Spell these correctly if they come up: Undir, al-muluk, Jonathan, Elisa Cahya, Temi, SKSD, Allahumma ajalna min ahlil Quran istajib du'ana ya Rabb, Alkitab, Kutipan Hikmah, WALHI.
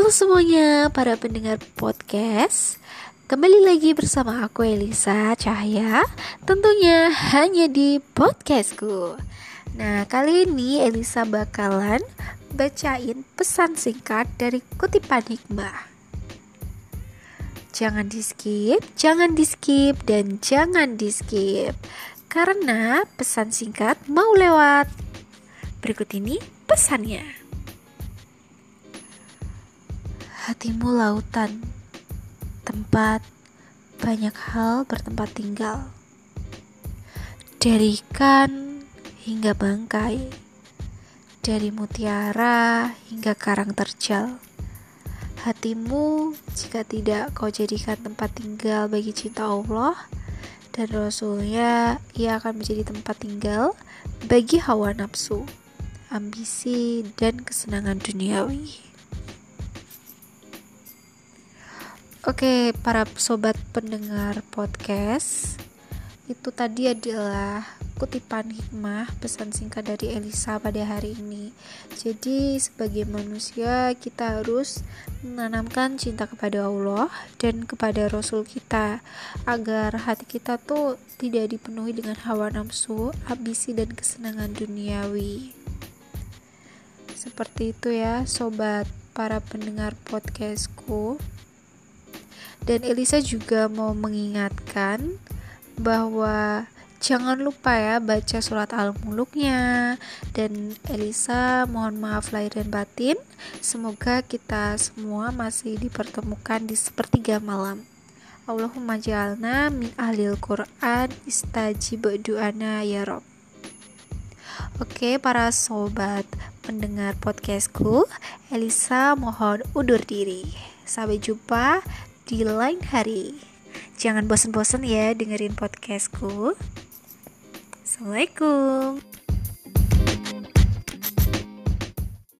Halo semuanya para pendengar podcast, kembali lagi bersama aku Elisa Cahya, tentunya hanya di podcastku. Nah, kali ini Elisa bakalan bacain pesan singkat dari Kutipan Hikmah. Jangan di-skip, jangan di-skip, dan jangan di-skip, karena pesan singkat mau lewat. Berikut ini pesannya. Hatimu lautan, tempat banyak hal bertempat tinggal, dari ikan hingga bangkai, dari mutiara hingga karang terjal. Hatimu jika tidak kau jadikan tempat tinggal bagi cinta Allah dan Rasulnya, ia akan menjadi tempat tinggal bagi hawa nafsu, ambisi, dan kesenangan duniawi. Oke, para sobat pendengar podcast, itu tadi adalah kutipan hikmah pesan singkat dari Elisa pada hari ini. Jadi sebagai manusia kita harus menanamkan cinta kepada Allah dan kepada Rasul kita, agar hati kita tuh tidak dipenuhi dengan hawa nafsu, ambisi, dan kesenangan duniawi. Seperti itu ya sobat para pendengar podcastku. Dan Elisa juga mau mengingatkan bahwa jangan lupa ya baca surat al-muluknya. Dan Elisa mohon maaf lahir dan batin. Semoga kita semua masih dipertemukan di sepertiga malam. Allahumma ajalna min ahlil Quran istajib du'ana ya Rabb. Oke, para sobat pendengar podcastku, Elisa mohon undur diri. Sampai jumpa di lain hari. Jangan bosan-bosan ya dengerin podcastku. Assalamualaikum.